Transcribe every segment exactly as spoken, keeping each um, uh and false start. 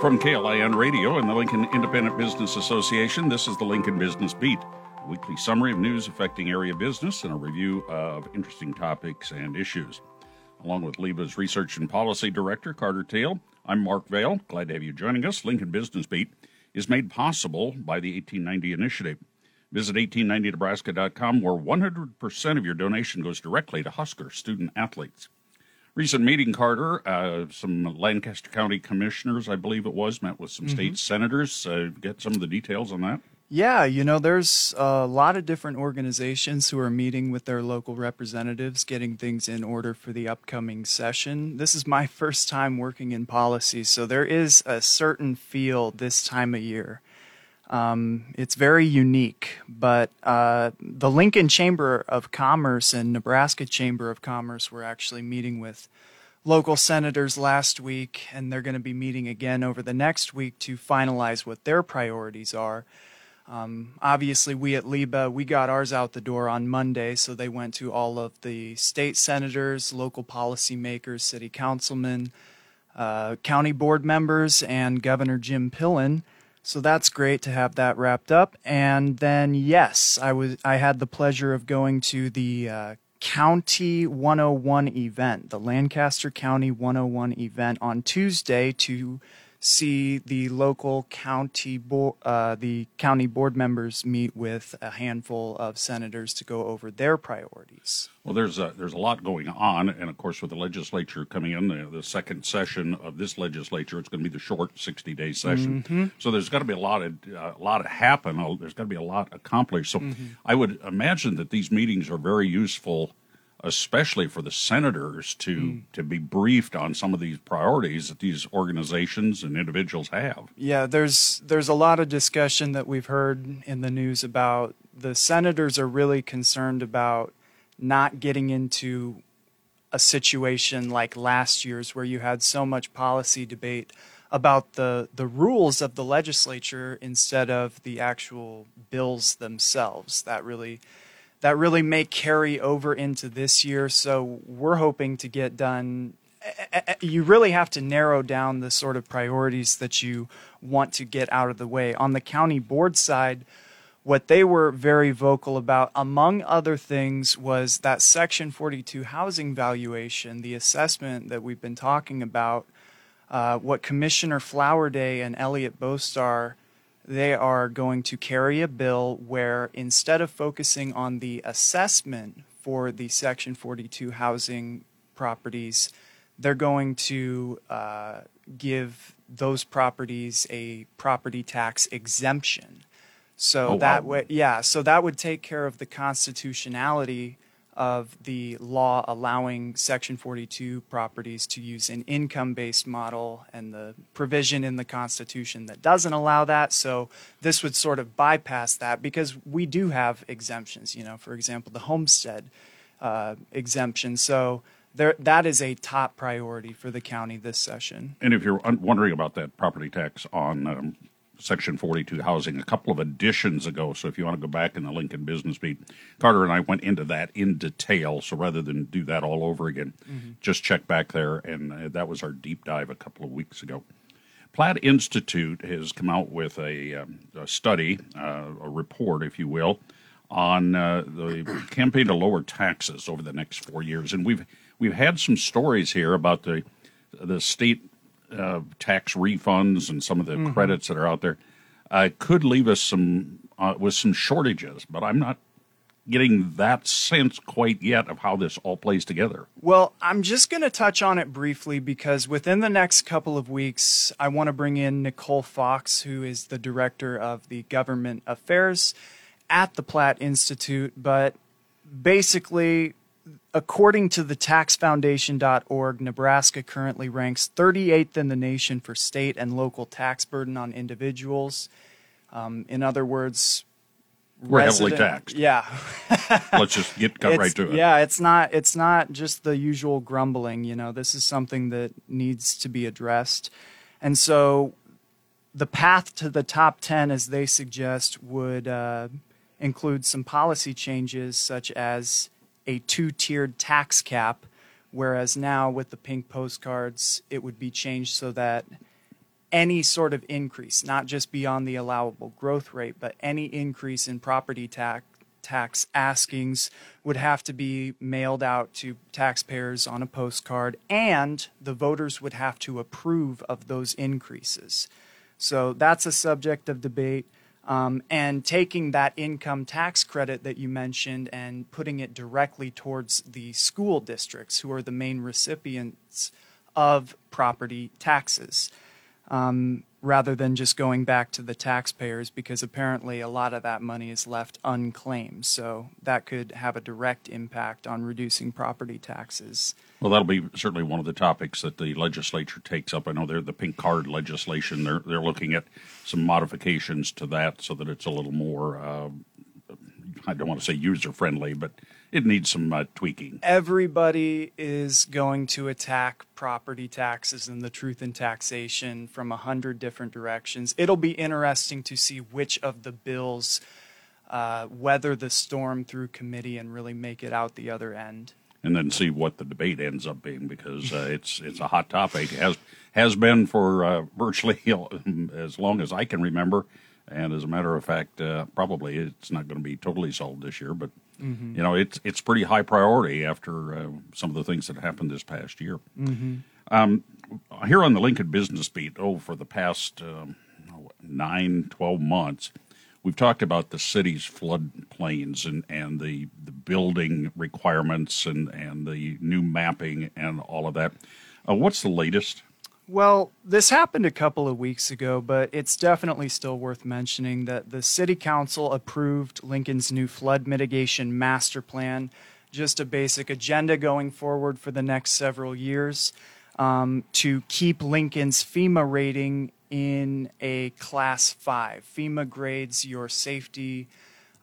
From K L I N Radio and the Lincoln Independent Business Association, this is the Lincoln Business Beat, a weekly summary of news affecting area business and a review of interesting topics and issues. Along with L I B A's Research and Policy Director, Carter Tail, I'm Mark Vail. Glad to have you joining us. Lincoln Business Beat is made possible by the eighteen ninety Initiative. Visit eighteen ninety Nebraska dot com, where one hundred percent of your donation goes directly to Husker student-athletes. Recent meeting, Carter, uh, some Lancaster County commissioners, I believe it was, met with some mm-hmm. state senators. Uh, get some of the details on that. Yeah, you know, there's a lot of different organizations who are meeting with their local representatives, getting things in order for the upcoming session. This is my first time working in policy, so there is a certain feel this time of year. Um, it's very unique, but uh, the Lincoln Chamber of Commerce and Nebraska Chamber of Commerce were actually meeting with local senators last week, and they're going to be meeting again over the next week to finalize what their priorities are. Um, obviously, we at L I B A, we got ours out the door on Monday, so they went to all of the state senators, local policymakers, city councilmen, uh, county board members, and Governor Jim Pillen. So that's great to have that wrapped up. And then, yes, I was I had the pleasure of going to the uh, County one oh one event, the Lancaster County one oh one event on Tuesday to see the local county bo- uh, the county board members meet with a handful of senators to go over their priorities. Well, there's a, there's a lot going on, and of course with the legislature coming in, the, the second session of this legislature, it's going to be the short sixty-day session. Mm-hmm. So there's got to be a lot of uh, a lot of happen. There's got to be a lot accomplished. So mm-hmm. I would imagine that these meetings are very useful, especially for the senators to, mm. to be briefed on some of these priorities that these organizations and individuals have. Yeah, there's there's a lot of discussion that we've heard in the news about the senators are really concerned about not getting into a situation like last year's where you had so much policy debate about the, the rules of the legislature instead of the actual bills themselves. That really... That really may carry over into this year, so we're hoping to get done. You really have to narrow down the sort of priorities that you want to get out of the way. On the county board side, what they were very vocal about, among other things, was that Section forty-two housing valuation, the assessment that we've been talking about, uh, what Commissioner Flowerday and Elliot Bostar, they are going to carry a bill where instead of focusing on the assessment for the Section forty-two housing properties, they're going to uh, give those properties a property tax exemption. So oh, that wow. would, yeah, so that would take care of the constitutionality of the law allowing Section forty-two properties to use an income-based model and the provision in the Constitution that doesn't allow that. So this would sort of bypass that because we do have exemptions, you know, for example, the homestead uh, exemption. So there, that is a top priority for the county this session. And if you're wondering about that property tax on um Section forty-two housing a couple of editions ago. So if you want to go back in the Lincoln Business Beat, Carter and I went into that in detail. So rather than do that all over again, mm-hmm. just check back there. And that was our deep dive a couple of weeks ago. Platte Institute has come out with a, um, a study, uh, a report, if you will, on uh, the campaign to lower taxes over the next four years. And we've we've had some stories here about the the state Uh, tax refunds and some of the mm-hmm. credits that are out there uh, could leave us some uh, with some shortages, but I'm not getting that sense quite yet of how this all plays together. Well, I'm just going to touch on it briefly because within the next couple of weeks, I want to bring in Nicole Fox, who is the director of the government affairs at the Platte Institute, but basically, according to the tax foundation dot org, Nebraska currently ranks thirty-eighth in the nation for state and local tax burden on individuals. Um, in other words, we're resident, heavily taxed. Yeah. Let's just get cut right to it. Yeah, it's not it's not just the usual grumbling. You know, this is something that needs to be addressed, and so the path to the top ten, as they suggest, would uh, include some policy changes such as a two-tiered tax cap, whereas now with the pink postcards, it would be changed so that any sort of increase, not just beyond the allowable growth rate, but any increase in property tax tax askings would have to be mailed out to taxpayers on a postcard, and the voters would have to approve of those increases. So that's a subject of debate. Um, and taking that income tax credit that you mentioned and putting it directly towards the school districts, who are the main recipients of property taxes, um, rather than just going back to the taxpayers, because apparently a lot of that money is left unclaimed. So that could have a direct impact on reducing property taxes. Well, that'll be certainly one of the topics that the legislature takes up. I know they're the pink card legislation. They're they're looking at some modifications to that so that it's a little more, uh, I don't want to say user-friendly, but it needs some uh, tweaking. Everybody is going to attack property taxes and the truth in taxation from a hundred different directions. It'll be interesting to see which of the bills uh, weather the storm through committee and really make it out the other end. And then see what the debate ends up being, because uh, it's it's a hot topic. It has, has been for uh, virtually as long as I can remember. And as a matter of fact, uh, probably it's not going to be totally solved this year, but mm-hmm. you know, it's it's pretty high priority after uh, some of the things that happened this past year. Mm-hmm. Um, here on the Lincoln Business Beat, oh, for the past um, nine, twelve months, we've talked about the city's floodplains and, and the, the building requirements and, and the new mapping and all of that. Uh, what's the latest? Well, this happened a couple of weeks ago, but it's definitely still worth mentioning that the City Council approved Lincoln's new flood mitigation master plan, just a basic agenda going forward for the next several years, um, to keep Lincoln's FEMA rating in a class five. FEMA grades your safety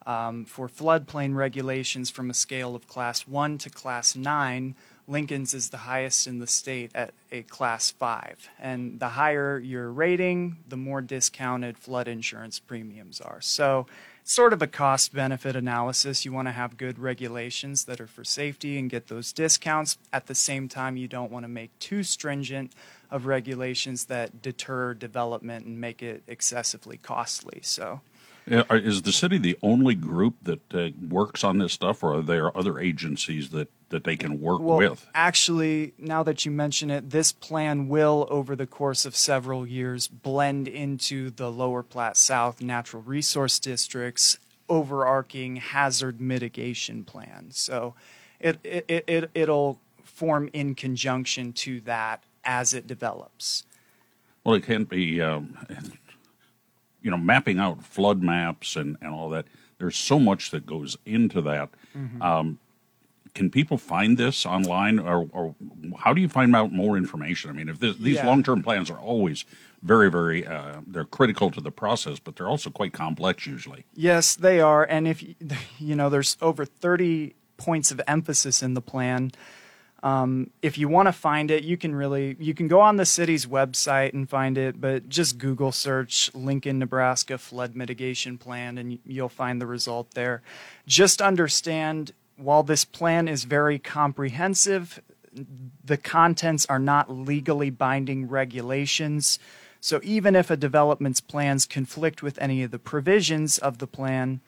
um, for floodplain regulations from a scale of class one to class nine. Lincoln's is the highest in the state at a class five. And the higher your rating, the more discounted flood insurance premiums are. So it's sort of a cost-benefit analysis. You want to have good regulations that are for safety and get those discounts. At the same time, you don't want to make too stringent of regulations that deter development and make it excessively costly. So, is the city the only group that uh, works on this stuff, or are there other agencies that, that they can work well, with? Actually, now that you mention it, this plan will, over the course of several years, blend into the Lower Platte South Natural Resource District's overarching hazard mitigation plan. So it, it, it, it, it'll form in conjunction to that as it develops. Well, it can't be... Um, you know, mapping out flood maps and, and all that, there's so much that goes into that. Mm-hmm. Um, can people find this online, or, or how do you find out more information? I mean, if this, these yeah. long-term plans are always very, very, uh, they're critical to the process, but they're also quite complex usually. Yes, they are. And if, you know, there's over thirty points of emphasis in the plan. Um, if you want to find it, you can really, you can go on the city's website and find it, but just Google search Lincoln, Nebraska flood mitigation plan, and you'll find the result there. Just understand, while this plan is very comprehensive, the contents are not legally binding regulations. So even if a development's plans conflict with any of the provisions of the plan,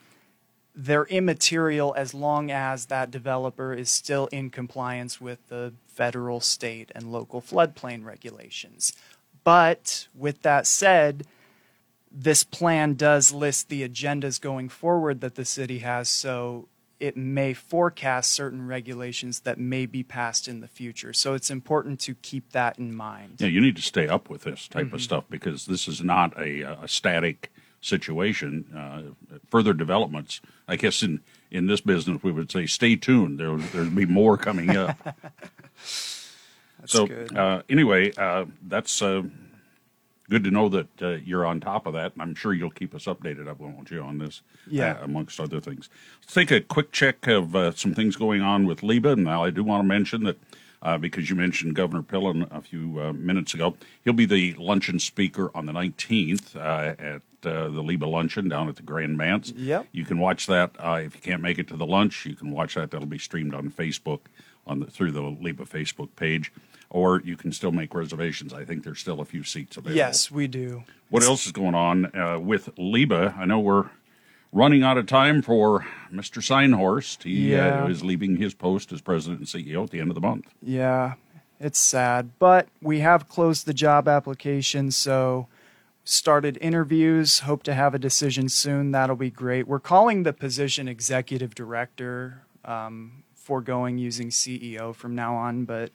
they're immaterial as long as that developer is still in compliance with the federal, state, and local floodplain regulations. But with that said, this plan does list the agendas going forward that the city has, so it may forecast certain regulations that may be passed in the future. So it's important to keep that in mind. Yeah, you need to stay up with this type mm-hmm. of stuff, because this is not a, a static situation. Uh, further developments, I guess in, in this business, we would say stay tuned. There, there'll be more coming up. That's so good. Uh, anyway, uh, that's uh, good to know that uh, you're on top of that. I'm sure you'll keep us updated, up, won't you, on this, yeah. uh, amongst other things. Let's take a quick check of uh, some things going on with L I B A. And now I do want to mention that Uh, because you mentioned Governor Pillen a few uh, minutes ago. He'll be the luncheon speaker on the nineteenth uh, at uh, the L I B A Luncheon down at the Grand Manse. Yep. You can watch that. Uh, if you can't make it to the lunch, you can watch that. That'll be streamed on Facebook on the, through the L I B A Facebook page, or you can still make reservations. I think there's still a few seats available. Yes, we do. What it's- else is going on uh, with L I B A? I know we're running out of time for Mister Synhorst. He yeah. uh, is leaving his post as president and C E O at the end of the month. Yeah, it's sad, but we have closed the job application, so started interviews, hope to have a decision soon. That'll be great. We're calling the position executive director, um, foregoing using C E O from now on, but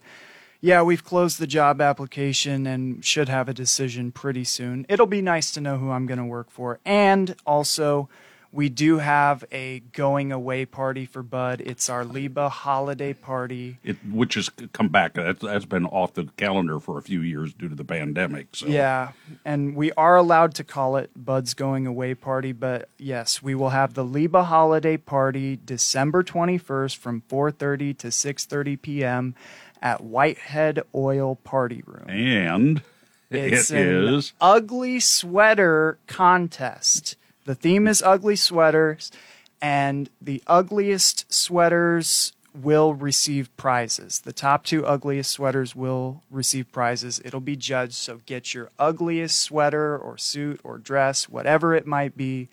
yeah, we've closed the job application and should have a decision pretty soon. It'll be nice to know who I'm going to work for. And also, we do have a going away party for Bud. It's our L I B A holiday party. It, which has come back. That's, that's been off the calendar for a few years due to the pandemic. So. Yeah, and we are allowed to call it Bud's going away party. But yes, we will have the L I B A holiday party December twenty-first from four thirty to six thirty p.m. at Whitehead Oil Party Room. And it's it an is... ugly sweater contest. The theme is ugly sweaters, and the ugliest sweaters will receive prizes. The top two ugliest sweaters will receive prizes. It'll be judged, so get your ugliest sweater or suit or dress, whatever it might be,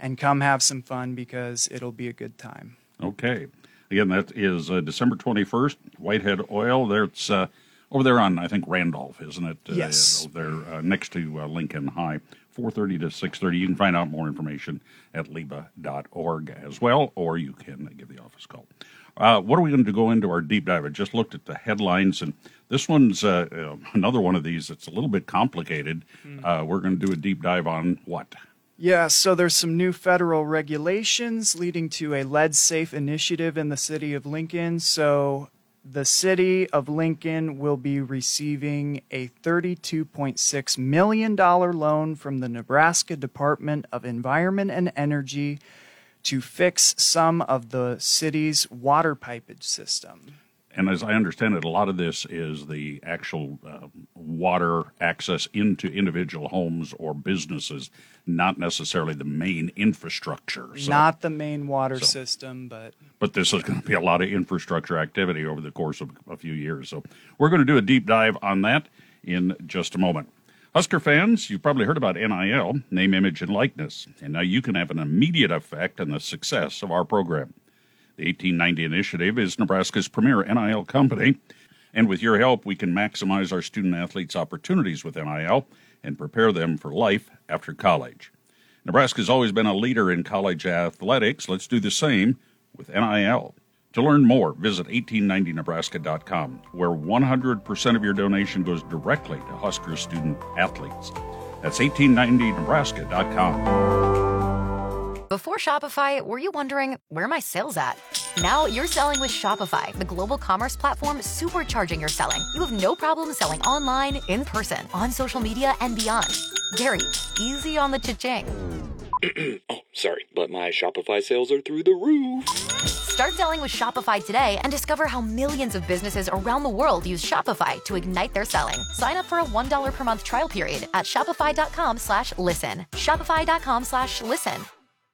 and come have some fun because it'll be a good time. Okay. Again, that is uh, December twenty-first, Whitehead Oil. There, it's uh, over there on, I think, Randolph, isn't it? Uh, yes. They're uh, next to uh, Lincoln High. four thirty to six thirty. You can find out more information at L I B A dot org as well, or you can give the office a call. Uh, what are we going to go into our deep dive? I just looked at the headlines, and this one's uh, another one of these that's a little bit complicated. Mm. Uh, we're going to do a deep dive on what? Yeah, so there's some new federal regulations leading to a lead-safe initiative in the city of Lincoln. So the city of Lincoln will be receiving a thirty-two point six million dollars loan from the Nebraska Department of Environment and Energy to fix some of the city's water pipage system. And as I understand it, a lot of this is the actual uh, water access into individual homes or businesses, not necessarily the main infrastructure. So, not the main water so, system, but... But this is going to be a lot of infrastructure activity over the course of a few years. So we're going to do a deep dive on that in just a moment. Husker fans, you've probably heard about N I L, name, image, and likeness. And now you can have an immediate effect on the success of our program. The eighteen ninety Initiative is Nebraska's premier N I L company, and with your help, we can maximize our student-athletes' opportunities with N I L and prepare them for life after college. Nebraska's always been a leader in college athletics. Let's do the same with N I L. To learn more, visit eighteen ninety Nebraska dot com, where one hundred percent of your donation goes directly to Husker student-athletes. That's eighteen ninety Nebraska dot com. Before Shopify, were you wondering, where are my sales at? Now you're selling with Shopify, the global commerce platform supercharging your selling. You have no problem selling online, in person, on social media, and beyond. Gary, easy on the cha-ching. Oh, sorry, but my Shopify sales are through the roof. Start selling with Shopify today and discover how millions of businesses around the world use Shopify to ignite their selling. Sign up for a one dollar per month trial period at shopify.com slash listen. Shopify.com slash listen.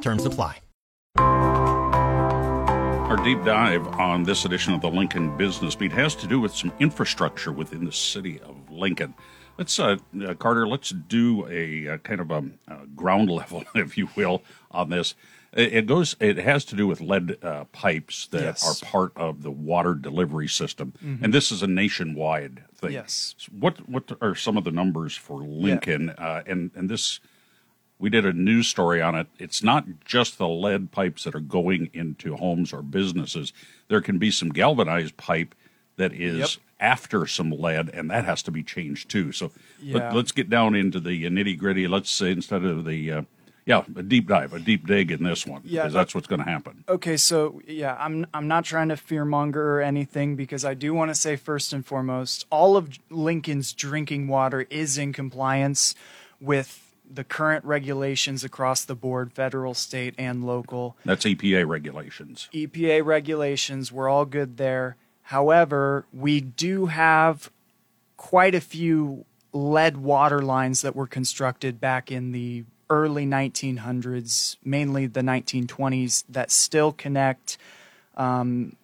Terms apply. Our deep dive on this edition of the Lincoln Business Beat has to do with some infrastructure within the city of Lincoln. Let's, uh, uh, Carter, let's do a uh, kind of a, a ground level, if you will, on this. It, it goes. It has to do with lead uh, pipes that yes. are part of the water delivery system, mm-hmm. and this is a nationwide thing. Yes. So what What are some of the numbers for Lincoln? Yeah. Uh, and and this, we did a news story on it. It's not just the lead pipes that are going into homes or businesses. There can be some galvanized pipe that is. Yep. After some lead, and that has to be changed too. So yeah. let, let's get down into the nitty gritty. Let's say instead of the uh, Yeah, a deep dive, a deep dig in this one, yeah, because that, that's what's going to happen. Okay, so yeah, I'm I'm not trying to fearmonger or anything, because I do want to say first and foremost, all of Lincoln's drinking water is in compliance with the current regulations across the board, federal, state, and local. That's E P A regulations. E P A regulations, we're all good there. However, we do have quite a few lead water lines that were constructed back in the early nineteen hundreds, mainly the nineteen twenties, that still connect um,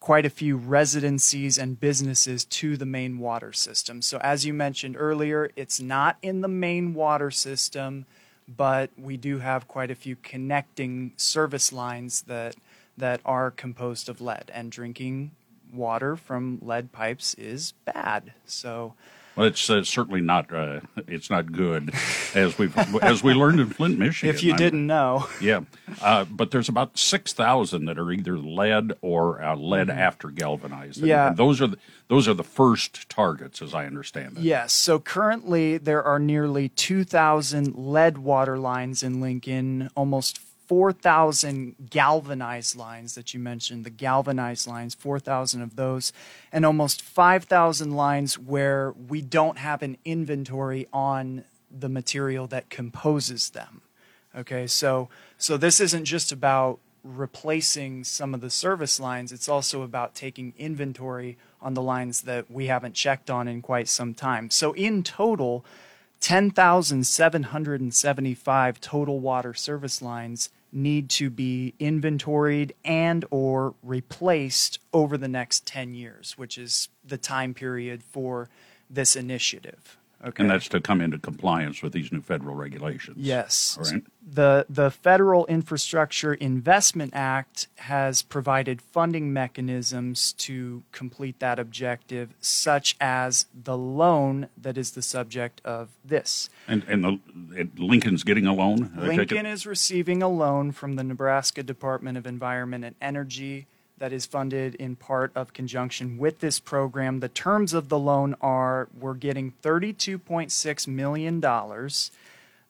quite a few residencies and businesses to the main water system. So as you mentioned earlier, it's not in the main water system, but we do have quite a few connecting service lines that that are composed of lead, and drinking water from lead pipes is bad. So well, it's uh, certainly not. Uh, it's not good, as we as we learned in Flint, Michigan. If you didn't I, know, yeah. Uh, but there's about six thousand that are either lead or uh, lead mm-hmm. after galvanized. And, yeah, and those are the, those are the first targets, as I understand it. Yes. So currently, there are nearly two thousand lead water lines in Lincoln. Almost four thousand galvanized lines that you mentioned. The galvanized lines, four thousand of those, and almost five thousand lines where we don't have an inventory on the material that composes them. Okay, so so this isn't just about replacing some of the service lines. It's also about taking inventory on the lines that we haven't checked on in quite some time. So in total, ten thousand seven hundred seventy-five total water service lines need to be inventoried and or replaced over the next ten years, which is the time period for this initiative. Okay. And that's to come into compliance with these new federal regulations. Yes. All right. The the Federal Infrastructure Investment Act has provided funding mechanisms to complete that objective, such as the loan that is the subject of this. And and, the, and Lincoln's getting a loan? Lincoln is receiving a loan from the Nebraska Department of Environment and Energy that is funded in part of conjunction with this program. The terms of the loan are we're getting thirty-two point six million dollars.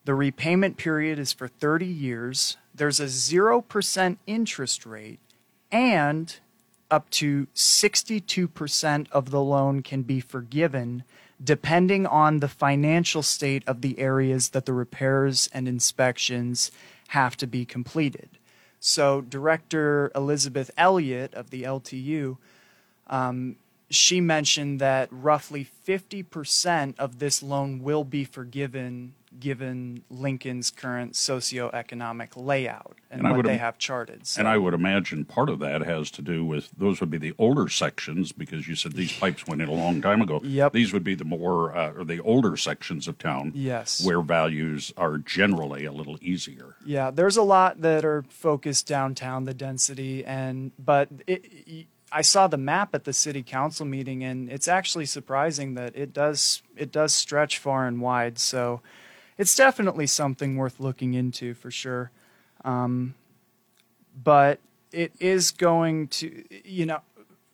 The repayment period is for thirty years. There's a zero percent interest rate, and up to sixty-two percent of the loan can be forgiven depending on the financial state of the areas that the repairs and inspections have to be completed. So Director Elizabeth Elliott of the L T U, um, she mentioned that roughly fifty percent of this loan will be forgiven given Lincoln's current socioeconomic layout and, and what would, they have charted. So. And I would imagine part of that has to do with, those would be the older sections, because you said these pipes went in a long time ago. Yep. These would be the more, uh, or the older sections of town, yes, where values are generally a little easier. Yeah, there's a lot that are focused downtown, the density, and but it, it, I saw the map at the city council meeting, and it's actually surprising that it does it does stretch far and wide. So it's definitely something worth looking into for sure. Um, but it is going to, you know,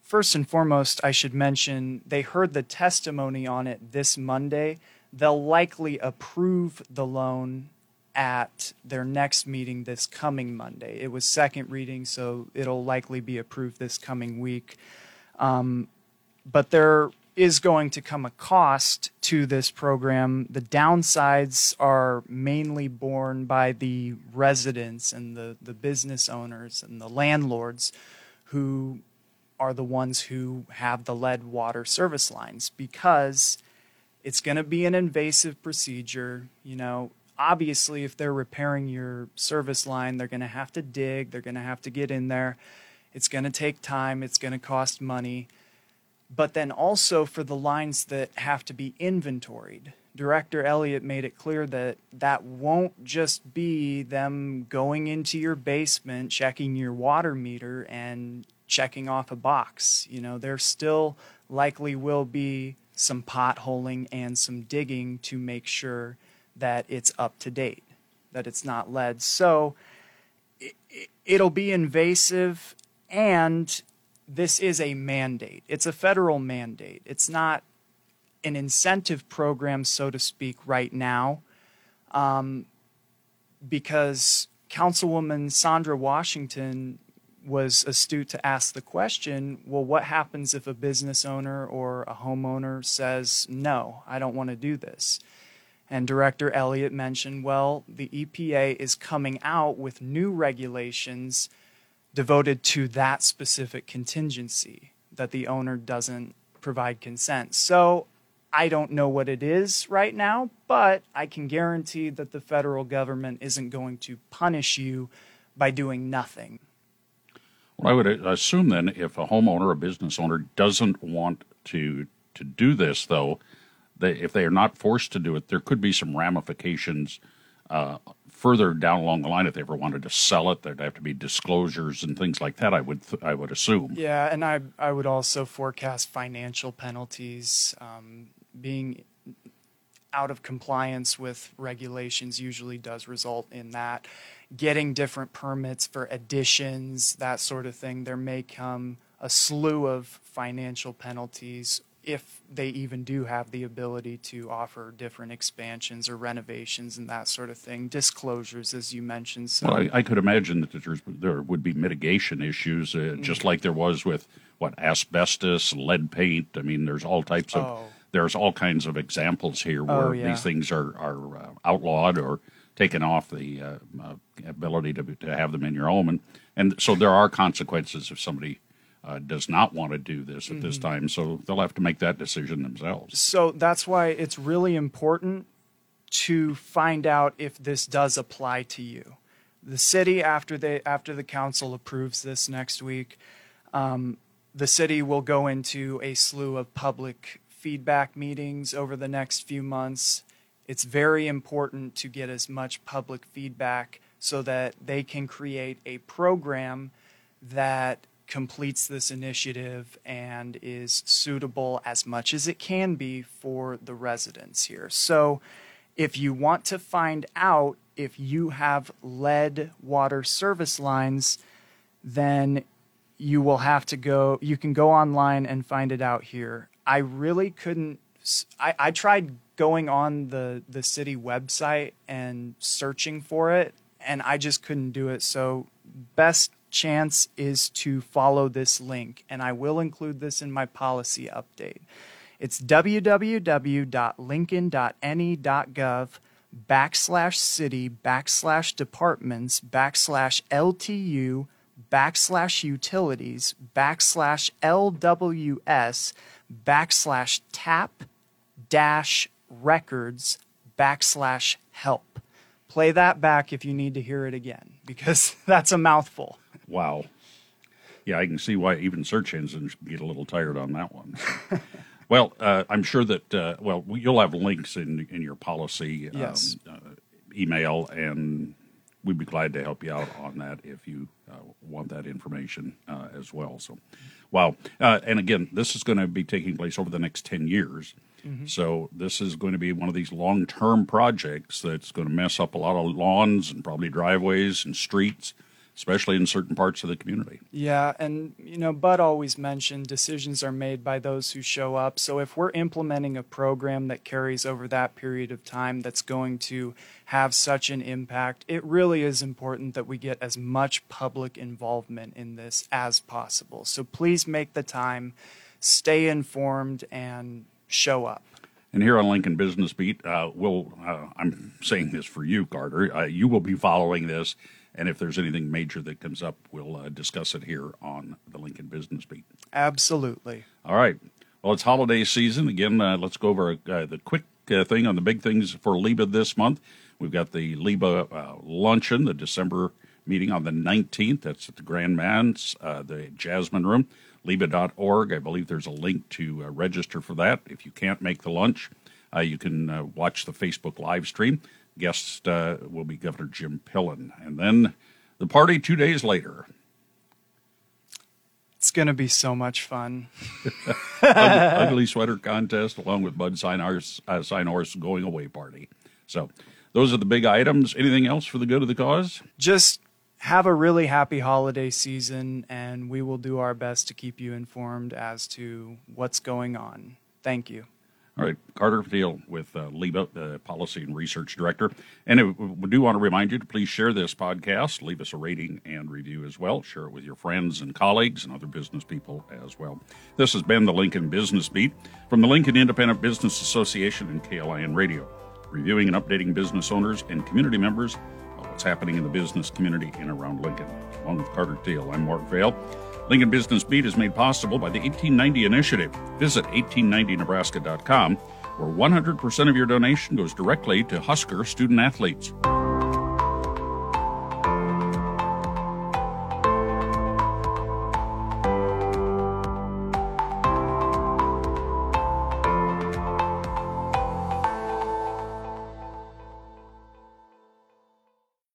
first and foremost, I should mention they heard the testimony on it this Monday. They'll likely approve the loan at their next meeting this coming Monday. It was second reading, so it'll likely be approved this coming week. Um, but they're is going to come a cost to this program. The downsides are mainly borne by the residents and the, the business owners and the landlords, who are the ones who have the lead water service lines, because it's going to be an invasive procedure. You know, obviously, if they're repairing your service line, they're going to have to dig, they're going to have to get in there. It's going to take time, it's going to cost money. But then also for the lines that have to be inventoried. Director Elliott made it clear that that won't just be them going into your basement, checking your water meter, and checking off a box. You know, there still likely will be some potholing and some digging to make sure that it's up to date, that it's not lead. So it, it, it'll be invasive, and this is a mandate. It's a federal mandate. It's not an incentive program, so to speak, right now. Um, because Councilwoman Sandra Washington was astute to ask the question, well, what happens if a business owner or a homeowner says, no, I don't want to do this? And Director Elliott mentioned, well, the E P A is coming out with new regulations devoted to that specific contingency, that the owner doesn't provide consent. So I don't know what it is right now, but I can guarantee that the federal government isn't going to punish you by doing nothing. Well, I would assume then if a homeowner, a business owner, doesn't want to to do this, though, they, if they are not forced to do it, there could be some ramifications uh, further down along the line. If they ever wanted to sell it, there'd have to be disclosures and things like that, I would th- I would assume. Yeah, and I, I would also forecast financial penalties. Um, being out of compliance with regulations usually does result in that. Getting different permits for additions, that sort of thing, there may come a slew of financial penalties if they even do have the ability to offer different expansions or renovations and that sort of thing. Disclosures, as you mentioned. So, well, I, I could imagine that there's, there would be mitigation issues, uh, mm-hmm. just like there was with, what, asbestos, lead paint. I mean, there's all types of... Oh. There's all kinds of examples here where oh, yeah. these things are, are uh, outlawed or taken off the uh, uh, ability to, to have them in your home. And, and so there are consequences if somebody uh, does not want to do this at mm-hmm. this time. So they'll have to make that decision themselves. So that's why it's really important to find out if this does apply to you. The city, after, they, after the council approves this next week, um, the city will go into a slew of public feedback meetings over the next few months. It's very important to get as much public feedback so that they can create a program that completes this initiative and is suitable as much as it can be for the residents here. So if you want to find out if you have lead water service lines, then you will have to go, you can go online and find it out here. I really couldn't, I, I tried going on the, the city website and searching for it, and I just couldn't do it. So best chance is to follow this link, and I will include this in my policy update. It's www.lincoln.ne.gov backslash city backslash departments backslash LTU backslash utilities backslash LWS backslash tap dash records backslash help. Play that back if you need to hear it again, because that's a mouthful. Wow. Yeah, I can see why even search engines get a little tired on that one. Well, uh, I'm sure that, uh, well, you'll have links in, in your policy um, yes. uh, email, and we'd be glad to help you out on that if you uh, want that information uh, as well. So, wow. Uh, and again, this is going to be taking place over the next ten years. Mm-hmm. So this is going to be one of these long-term projects that's going to mess up a lot of lawns and probably driveways and streets, especially in certain parts of the community. Yeah, and, you know, Bud always mentioned decisions are made by those who show up. So if we're implementing a program that carries over that period of time that's going to have such an impact, it really is important that we get as much public involvement in this as possible. So please make the time, stay informed, and show up. And here on Lincoln Business Beat, uh, we'll, uh, I'm saying this for you, Carter, uh, you will be following this. And if there's anything major that comes up, we'll uh, discuss it here on the Lincoln Business Beat. Absolutely. All right. Well, it's holiday season. Again, uh, let's go over uh, the quick uh, thing on the big things for L I B A this month. We've got the L I B A uh, luncheon, the December meeting on the nineteenth. That's at the Grand Man's, uh, the Jasmine Room, L I B A dot org. I believe there's a link to uh, register for that. If you can't make the lunch, uh, you can uh, watch the Facebook live stream. Guest uh, will be Governor Jim Pillen. And then the party two days later. It's going to be so much fun. Ugly, ugly sweater contest along with Bud Synhorst, uh, Synhorst going away party. So those are the big items. Anything else for the good of the cause? Just have a really happy holiday season, and we will do our best to keep you informed as to what's going on. Thank you. All right, Carter Tail with uh, LIBA, the Policy and Research Director. And it, we do want to remind you to please share this podcast. Leave us a rating and review as well. Share it with your friends and colleagues and other business people as well. This has been the Lincoln Business Beat from the Lincoln Independent Business Association and K L I N Radio, reviewing and updating business owners and community members on what's happening in the business community and around Lincoln. Along with Carter Tail, I'm Mark Vail. Lincoln Business Beat is made possible by the eighteen ninety Initiative. Visit eighteen ninety Nebraska dot com, where one hundred percent of your donation goes directly to Husker student athletes.